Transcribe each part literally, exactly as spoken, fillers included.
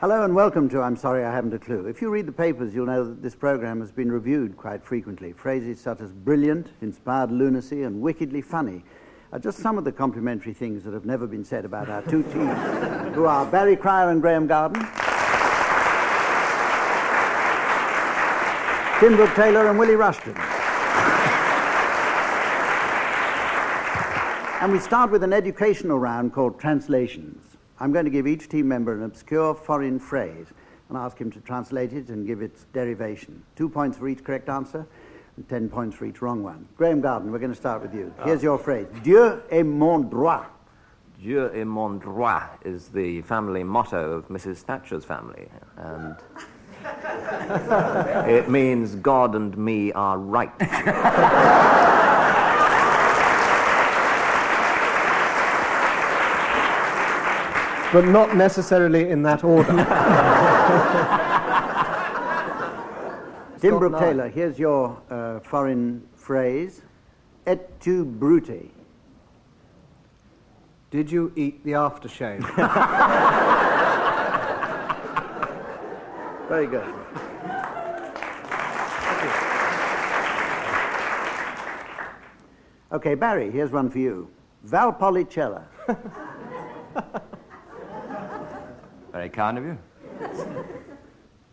Hello and welcome to I'm Sorry I Haven't a Clue. If you read the papers, you'll know that this programme has been reviewed quite frequently. Phrases such as brilliant, inspired lunacy and wickedly funny are just some of the complimentary things that have never been said about our two teams, who are Barry Cryer and Graham Garden, Tim Brooke-Taylor and Willie Rushton. And we start with an educational round called Translations. I'm going to give each team member an obscure foreign phrase and ask him to translate it and give its derivation. Two points for each correct answer and ten points for each wrong one. Graham Garden, we're going to start with you. Here's your phrase. Dieu est mon droit. Dieu est mon droit is the family motto of Missus Thatcher's family. And it means God and me are right. But not necessarily in that order. Tim Brooke-Taylor, here's your uh, foreign phrase. Et tu brute? Did you eat the aftershave? Very good. Okay, Barry, here's one for you. Valpolicella. Very kind of you.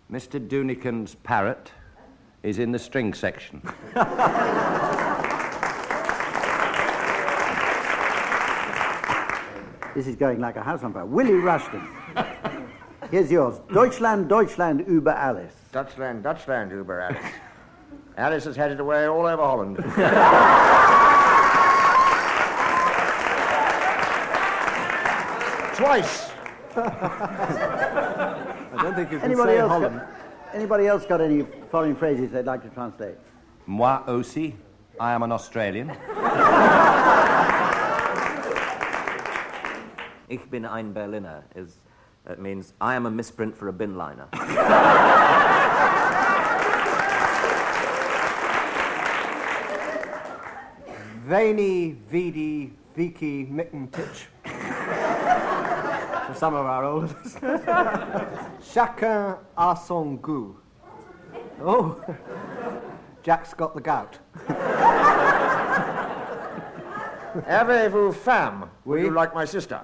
Mister Dunican's parrot is in the string section. This is going like a house on fire. Willie Rushton. Here's yours. Deutschland, Deutschland, über alles. Deutschland, Deutschland, über alles. Alice has had it away all over Holland. Twice. I don't think you can anybody say Holland. Got, anybody else got any foreign phrases they'd like to translate? Moi aussi. I am an Australian. Ich bin ein Berliner. Is, that means I am a misprint for a bin liner. Veni, vidi, vici, mitten, titch. For some of our older listeners. Chacun a son goût. Oh, Jack's got the gout. Avez-vous femme? Would you like my sister?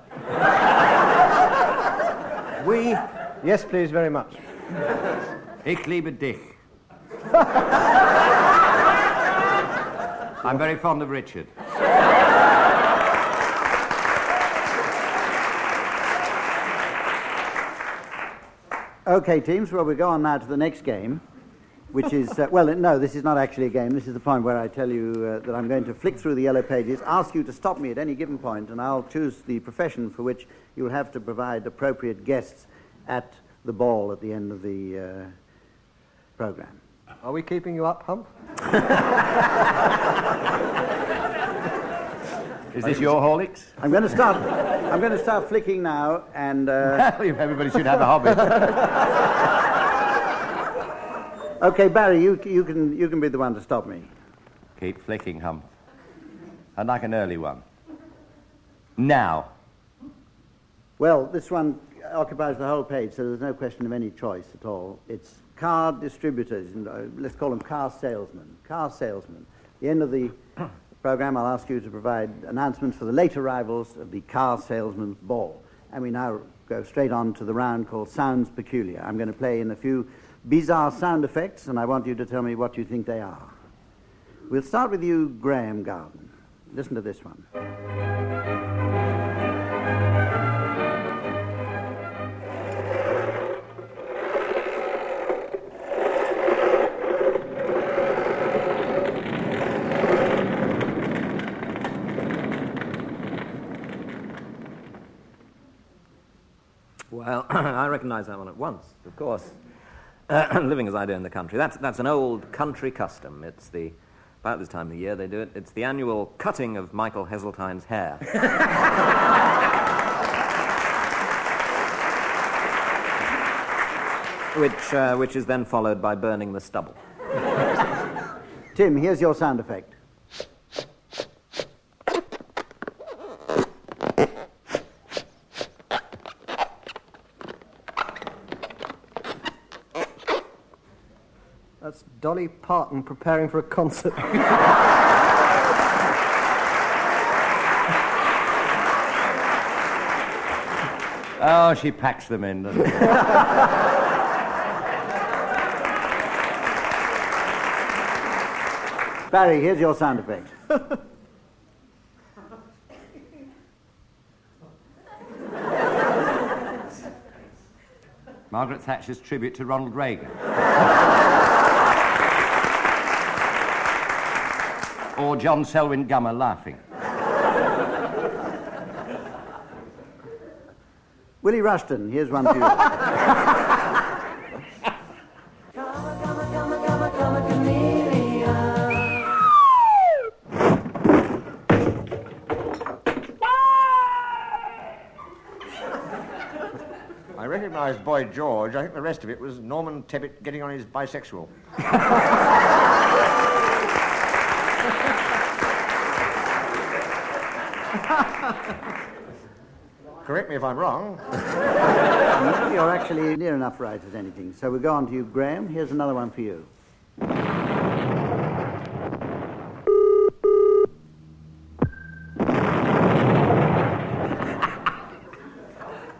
Oui. Yes, please, very much. Ich liebe dich. I'm very fond of Richard. Okay, teams, well, we go on now to the next game, which is... Uh, well, no, this is not actually a game. This is the point where I tell you uh, that I'm going to flick through the yellow pages, ask you to stop me at any given point, and I'll choose the profession for which you'll have to provide appropriate guests at the ball at the end of the uh, programme. Are we keeping you up, Hump? Is this your Horlicks? I'm going to start... I'm going to start flicking now, and... Uh... Everybody should have a hobby. Okay, Barry, you, you, can, you can be the one to stop me. Keep flicking, Hump. I'd like an early one. Now. Well, this one occupies the whole page, so there's no question of any choice at all. It's car distributors, and uh, let's call them car salesmen. Car salesmen. At the end of the... programme, I'll ask you to provide announcements for the late arrivals of the car salesman's ball. And we now go straight on to the round called Sounds Peculiar. I'm going to play in a few bizarre sound effects, and I want you to tell me what you think they are. We'll start with you, Graham Garden. Listen to this one. Well, I recognise that one at once, of course. uh, living as I do in the country. That's, that's an old country custom. It's the, about this time of the year they do it, it's the annual cutting of Michael Heseltine's hair. which, uh, which is then followed by burning the stubble. Tim, here's your sound effect. That's Dolly Parton preparing for a concert. Oh, she packs them in, doesn't she? Barry, here's your sound effect. Margaret Thatcher's tribute to Ronald Reagan. Or John Selwyn Gummer laughing. Willie Rushton, here's one for you. Boy George. I think the rest of it was Norman Tebbitt getting on his bisexual. Correct me if I'm wrong. You're actually near enough right as anything. So we'll go on to you, Graham. Here's another one for you.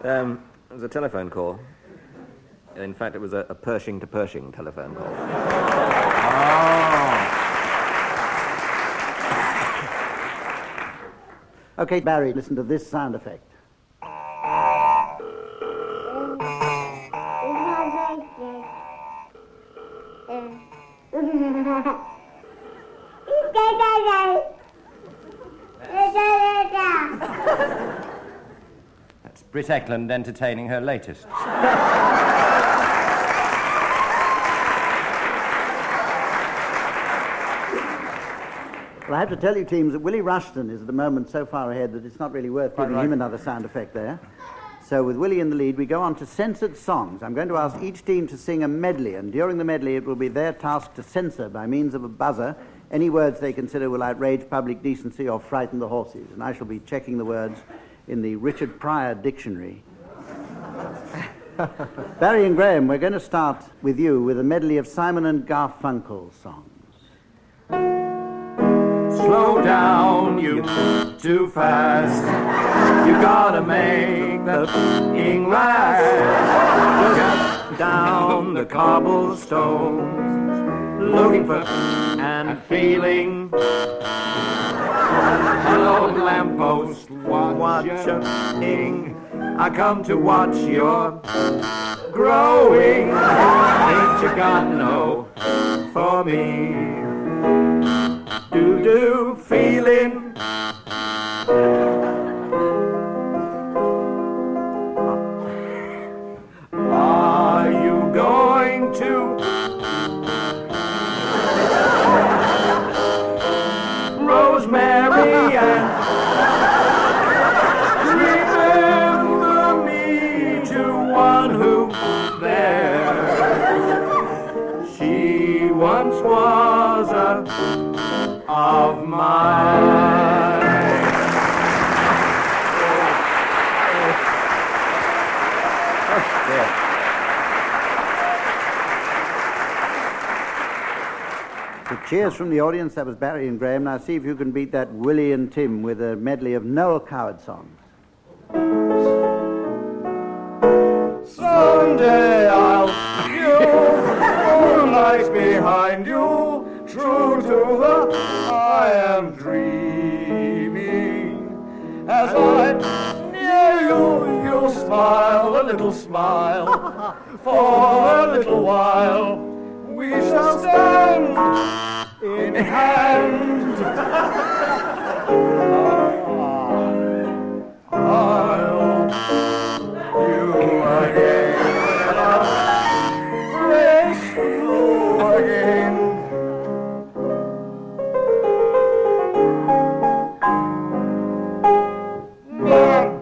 um... It was a telephone call. In fact, it was a, a Pershing to Pershing telephone call. Oh. Okay, Barry, listen to this sound effect. Britt Ekland entertaining her latest. Well, I have to tell you, teams, that Willie Rushton is at the moment so far ahead that it's not really worth giving right. him another sound effect there. So with Willie in the lead, we go on to censored songs. I'm going to ask each team to sing a medley, and during the medley it will be their task to censor, by means of a buzzer, any words they consider will outrage public decency or frighten the horses. And I shall be checking the words in the Richard Pryor dictionary. Barry and Graham, we're going to start with you with a medley of Simon and Garfunkel songs. Slow down, you too fast. You gotta make the f***ing last. Look down the cobblestones, looking for and feeling. Hello, lamppost watching. I come to watch your growing. Ain't you got no for me? Do do feeling. Are you going to? Rosemary and remember me to one who there. She once was a of mine. Oh, yeah. Cheers from the audience. That was Barry and Graham. Now see if you can beat that Willie and Tim with a medley of Noel Coward songs. Someday I'll you, moonlight behind you, true to the I am dreaming. As I'm near you, you'll smile a little smile for a little while. We shall stand in hand. I'll you again.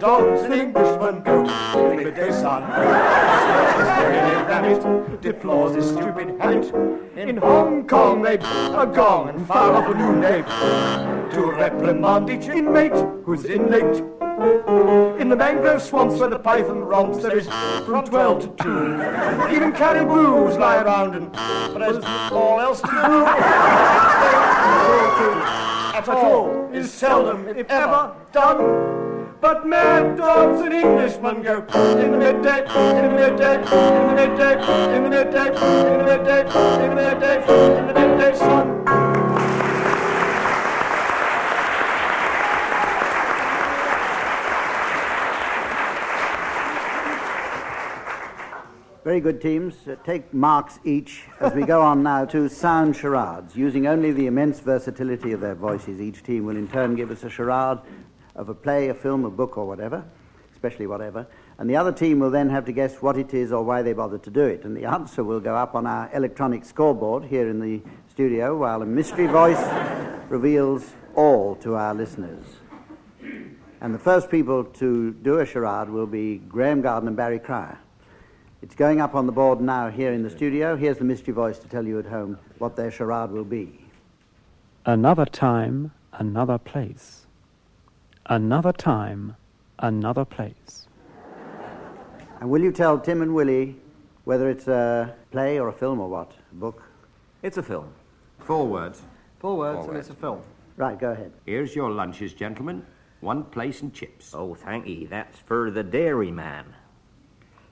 dogs and Englishmen go. Lick with their son. Rabbit deplores this stupid habit. In Hong Kong they are gone and far off a new name to reprimand each inmate who's innate. In the mangrove swamps where the python romps, there is from twelve to two. Even caribous lie around, and there's all else to do. At all is seldom, if ever, done. But mad dogs and Englishmen go in the midday, in the midday, in the midday, in the midday, in the midday, in the midday, in the midday sun. Very good teams. Uh, take marks each as we go on now to sound charades. Using only the immense versatility of their voices, each team will in turn give us a charade of a play, a film, a book or whatever, especially whatever, and the other team will then have to guess what it is or why they bothered to do it. And the answer will go up on our electronic scoreboard here in the studio while a mystery voice reveals all to our listeners. And the first people to do a charade will be Graham Garden and Barry Cryer. It's going up on the board now here in the studio. Here's the mystery voice to tell you at home what their charade will be. Another time, another place. Another time, another place. And will you tell Tim and Willie whether it's a play or a film or what? A book? It's a film. Four words. Four words Four and words. It's a film. Right, go ahead. Here's your lunches, gentlemen. One place and chips. Oh, thank ye. That's for the dairy man.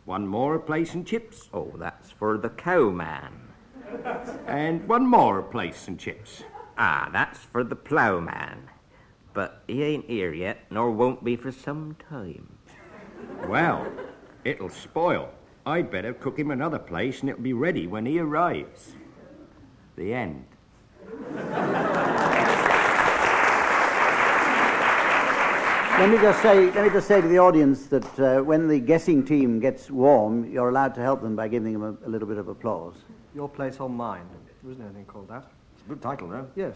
One more place and chips. Oh, that's for the cowman. And one more place and chips. Ah, that's for the ploughman. But he ain't here yet, nor won't be for some time. Well, it'll spoil. I'd better cook him another place and it'll be ready when he arrives. The end. Let me just say, let me just say to the audience that uh, when the guessing team gets warm, you're allowed to help them by giving them a, a little bit of applause. Your place or mine? There isn't anything called that. It's a good title, though. Yes.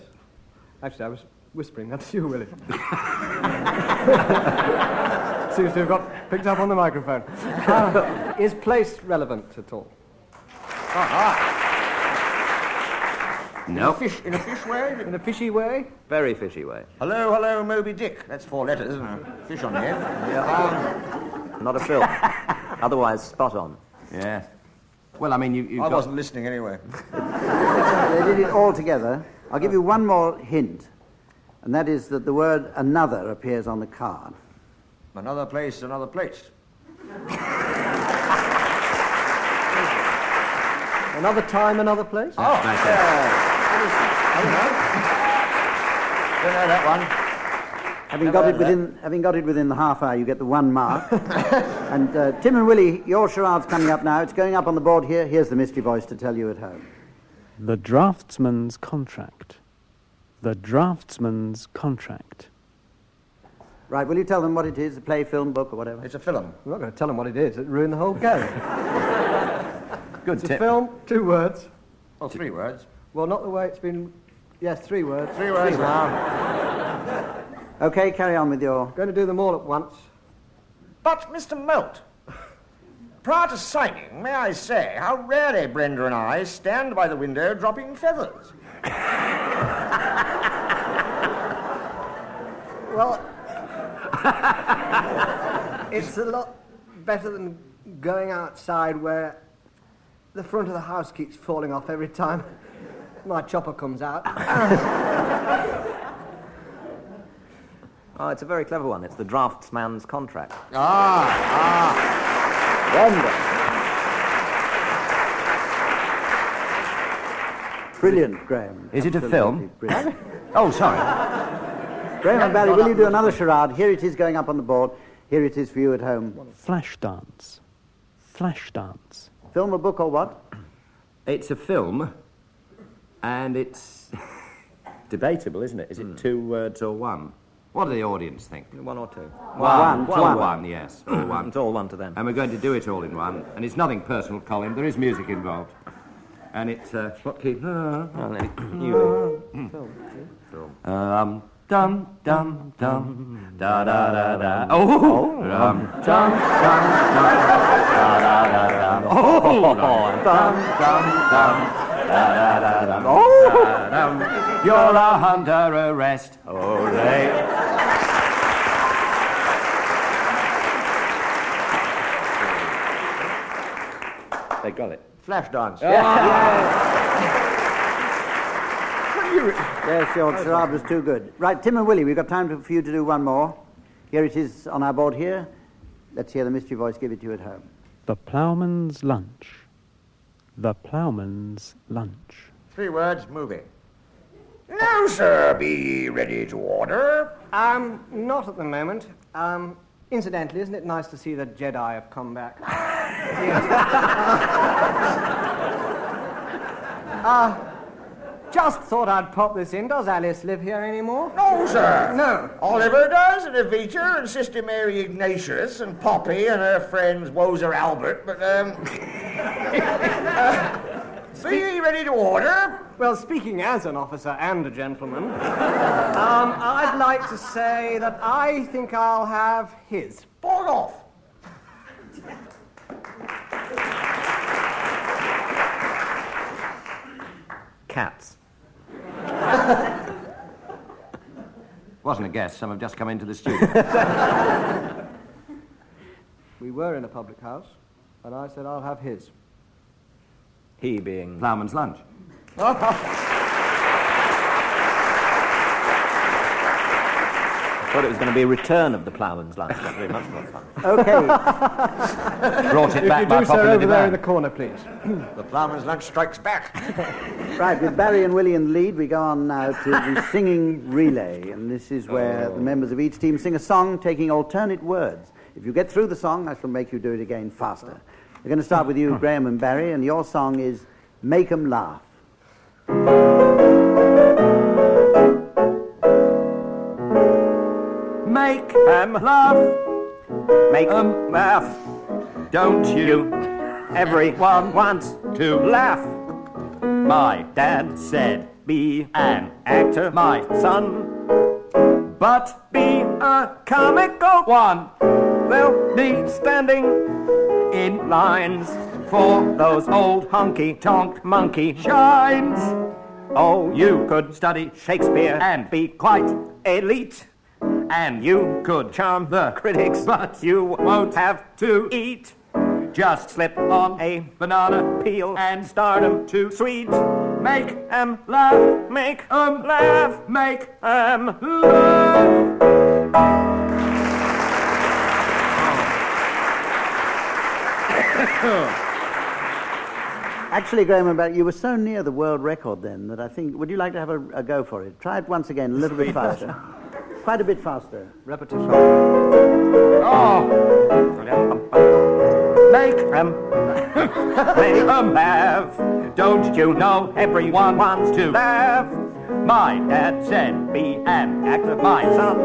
Actually, I was whispering that to you, Willie. Seems to have got picked up on the microphone. Uh, is place relevant at all? Ah. No. In a, fish, in a fish way? In a fishy way? Very fishy way. Hello, hello, Moby Dick. That's four letters, isn't it? Fish on the end. Yeah. Um, Not a film. Otherwise, spot on. Yeah. Well, I mean, you... you I got... wasn't listening anyway. They did it all together. I'll give you one more hint, and that is that the word another appears on the card. Another place, another place. Another time, another place? Oh, nice. Yeah. I don't know. Don't know that one. Having got it within, that. having got it within the half hour, you get the one mark. And uh, Tim and Willie, your charade's coming up now. It's going up on the board here. Here's the mystery voice to tell you at home. The Draughtsman's Contract. The Draughtsman's Contract. Right, will you tell them what it is? A play, film, book, or whatever? It's a film. We're not going to tell them what it is. It'd ruin the whole game. Good tip. It's a film, two words. Oh, three words. Well, not the way it's been... Yes, three words. Three words now. OK, carry on with your... Going to do them all at once. But, Mister Melt, prior to signing, may I say how rarely Brenda and I stand by the window dropping feathers. Well, it's a lot better than going outside where... The front of the house keeps falling off every time my chopper comes out. Oh, it's a very clever one. It's the Draughtsman's Contract. Ah, ah. Wonderful. Brilliant, Graham. Is Absolutely it a film? Brilliant. Oh, sorry. Graham and Barry, will you do another charade? Here it is going up on the board. Here it is for you at home. Flashdance. Flashdance. Film, a book, or what? It's a film, and it's debatable, isn't it? Is it mm. two words or one? What do the audience think? One or two. One. One, one, one. one yes. All one. It's all one to them. And we're going to do it all in one. And it's nothing personal, Colin. There is music involved. And it's... Uh, what key? Uh, oh, you. Film. Film. Um... Dum dum dum da da da da. Oh, dum dum dum da da da da. Oh, dum dum dum da da da da. Oh, you're under arrest. Olay. They got it. Flashdance. Yes, the old charade was too good. Right, Tim and Willie, we've got time to, for you to do one more. Here it is on our board here. Let's hear the mystery voice give it to you at home. The Ploughman's Lunch. The Ploughman's Lunch. Three words, movie. Now, sir, be ready to order. Um, not at the moment. Um, incidentally, isn't it nice to see the Jedi have come back? Yes. uh... Just thought I'd pop this in. Does Alice live here anymore? No, sir. No. Oliver does, and Evita, and Sister Mary Ignatius, and Poppy, and her friends Wozer Albert, but, um... uh, Spe- be you ready to order? Well, speaking as an officer and a gentleman, um, I'd like to say that I think I'll have his. Bog off. Cats. Wasn't a guess. Some have just come into the studio. We were in a public house, and I said, I'll have his. He being... Ploughman's Lunch. I thought it was going to be a return of the Ploughman's Lunch. That would be much more fun. OK. Brought it back by popular demand. If you do so, over demand. There in the corner, please. The Ploughman's Lunch strikes back. Right, with Barry and Willie in the lead, we go on now to the singing relay, and this is where oh. the members of each team sing a song taking alternate words. If you get through the song, I shall make you do it again faster. We're going to start with you, Graham and Barry, and your song is Make 'Em Laugh. Make 'em laugh. Make 'em laugh. Don't you? Everyone wants to laugh. My dad said, be an actor, my son, but be a comical one. They'll be standing in lines for those old honky-tonk monkey shines. Oh, you could study Shakespeare and be quite elite, and you could charm the critics, but you won't have to eat. Just slip on a banana peel and start 'em too sweet. Make 'em laugh, make 'em laugh, make 'em laugh. Actually, Graham and Barry, you were so near the world record then that I think... Would you like to have a, a go for it? Try it once again, a little bit faster. Quite a bit faster. Repetition. Oh! Make 'em, make 'em laugh. Don't you know everyone wants to laugh? My dad said, be an actor, my son,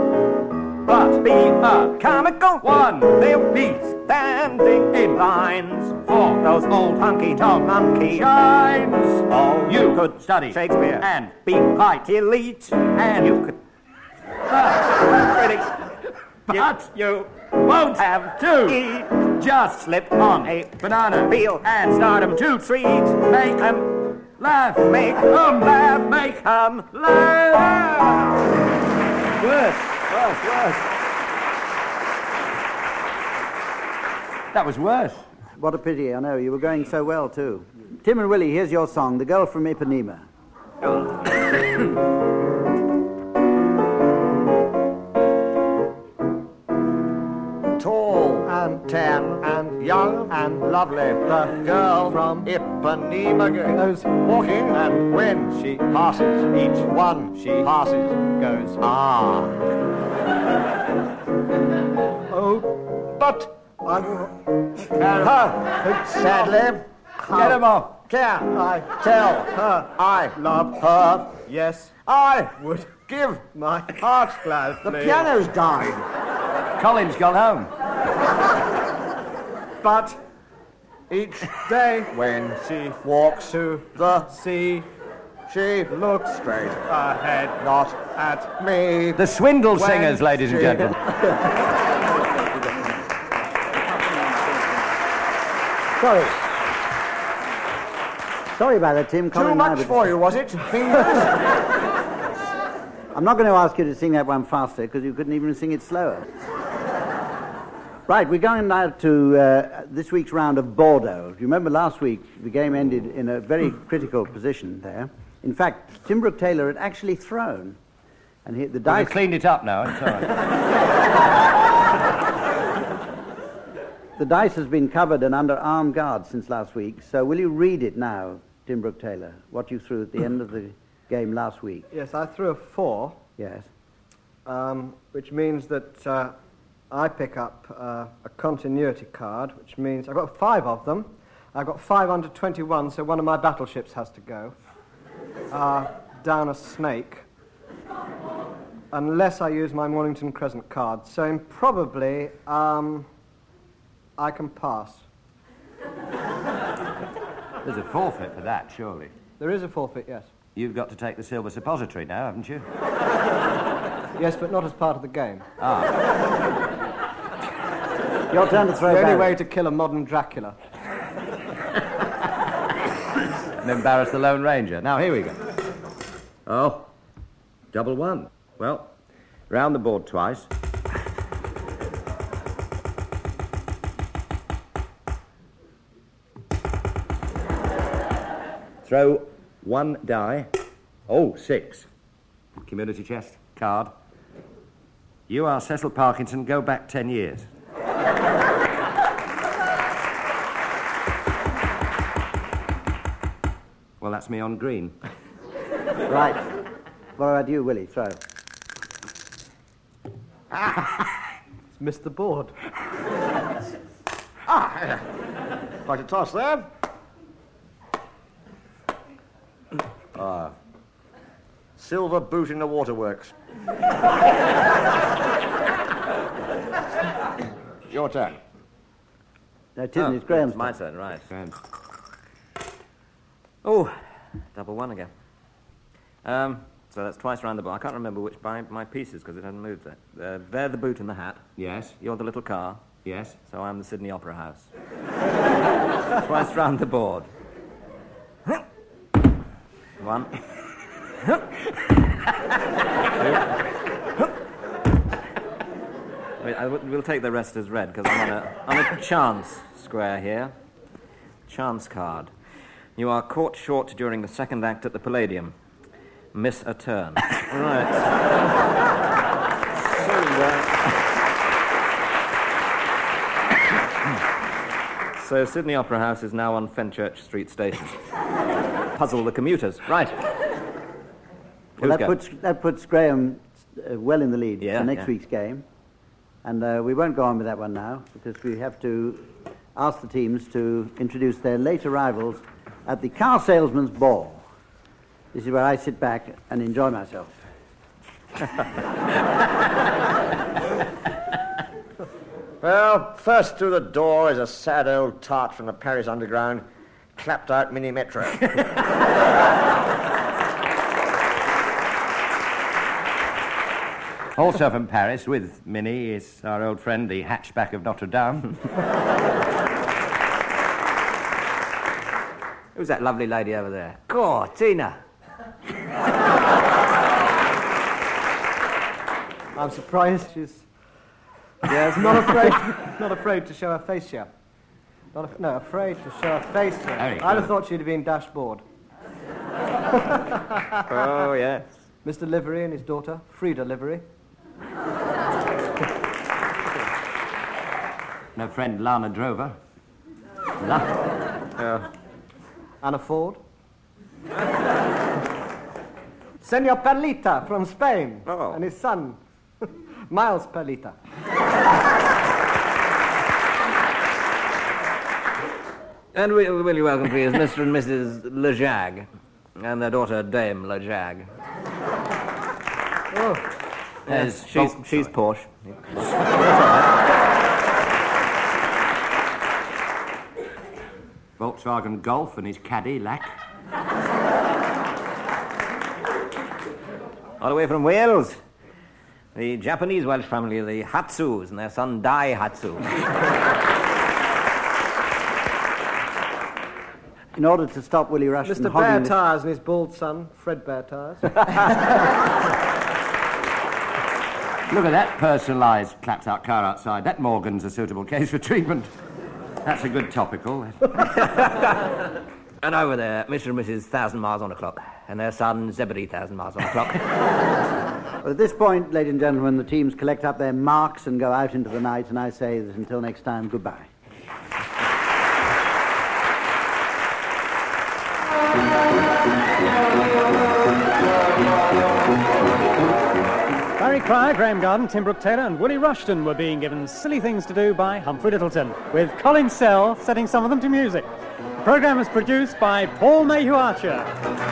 but be a comical one. They'll be standing in lines for those old honky-tonk monkey shines. Oh, you could study Shakespeare and be quite elite, and you could uh, critics, but you won't have to eat. Just slip on a banana peel and start 'em to treat. Make 'em laugh, make 'em laugh, make 'em laugh. Worse, worse, worse. That was worse. What a pity, I know. You were going so well, too. Tim and Willie, here's your song, The Girl from Ipanema. Tall and tan and young and lovely, the girl from Ipanema goes walking, and when she passes, each one she passes goes, ah. Oh, but I can her, sadly, get him off. Can I tell her I love her? Yes, I would give my heart gladly. The piano's died. Colin's gone home. But each day when she walks to the sea, She looked straight ahead, not at me. The Swindle Singers, ladies and gentlemen. Sorry. Sorry about that, Tim. Colin Too much Abbott. For you, was it? I'm not going to ask you to sing that one faster, because you couldn't even sing it slower. Right, we're going now to uh, this week's round of Bordeaux. You remember last week the game ended in a very critical position there. In fact, Tim Brooke-Taylor had actually thrown, and he, the dice. Well, cleaned it up now. It's all right. The dice has been covered and under armed guard since last week. So will you read it now, Tim Brooke-Taylor? What you threw at the end of the game last week? Yes, I threw a four. Yes. Um, which means that. Uh, I pick up uh, a continuity card, which means I've got five of them. I've got five under twenty-one, so one of my battleships has to go. Uh, down a snake. Unless I use my Mornington Crescent card. So improbably, um, I can pass. There's a forfeit for that, surely. There is a forfeit, yes. You've got to take the silver suppository now, haven't you? Yes, but not as part of the game. Ah. Your turn to throw. It's the only way to kill a modern Dracula. And embarrass the Lone Ranger. Now, here we go. Oh, double one. Well, round the board twice. Throw one die. Oh, six. Community chest, card. You are Cecil Parkinson, go back ten years. Well, that's me on green. Right. What about you, Willie? Throw. Ah. It's missed the board. Ah, yeah. Quite a toss there. Ah. Silver boot in the waterworks. Your turn. No, it isn't. It's Graham's. It's my turn, right. Graham. Oh, double one again. Um, so that's twice round the board. I can't remember which by my pieces because it hasn't moved there. Uh, they're the boot and the hat. Yes. You're the little car. Yes. So I'm the Sydney Opera House. Twice round the board. One. I mean, I w- we'll take the rest as red because I'm on a, I'm a chance square here. Chance card. You are caught short during the second act at the Palladium. Miss a turn. Right. So, uh... so Sydney Opera House is now on Fenchurch Street Station. Puzzle the commuters. Right. Well, that puts, that puts Graham uh, well in the lead yeah, for next yeah. week's game. And uh, we won't go on with that one now because we have to ask the teams to introduce their late arrivals at the car salesman's ball. This is where I sit back and enjoy myself. Well, first through the door is a sad old tart from the Paris Underground, clapped out Mini Metro. Also from Paris with Mini is our old friend, the hatchback of Notre Dame. Who's that lovely lady over there? Cool, Tina. I'm surprised she's... Yes, not afraid not afraid to show her face here. Not af- no, afraid to show her face here. Very I'd good. Have thought she'd have been dashboard. Oh, yes. Mister Livery and his daughter, Frida Livery. And her friend Lana Drover. La- uh. Anna Ford. Senor Perlita from Spain. Oh. And his son, Miles Perlita. And we will really welcome, please, Mister and Missus Lejague and their daughter, Dame Lejague. Oh. Yes, she's, oh, she's Porsche. Volkswagen Golf and his caddy, Lack. all the way from Wales. The Japanese Welsh family, the Hatsus, and their son Dai Hatsu. In order to stop Willie Rushton... Mister Bear Tyres and his bald son, Fred Bear Tyres. Look at that personalised clapped-out car outside. That Morgan's a suitable case for treatment. That's a good topical. And over there, Mister and Missus Thousand Miles on the Clock, and their son, Zebedee Thousand Miles on the Clock. Well, at this point, ladies and gentlemen, the teams collect up their marks and go out into the night, and I say that until next time, goodbye. Barry Cryer, Graham Garden, Tim Brooke-Taylor and Willie Rushton were being given silly things to do by Humphrey Littleton, with Colin Sell setting some of them to music. The programme is produced by Paul Mayhew Archer.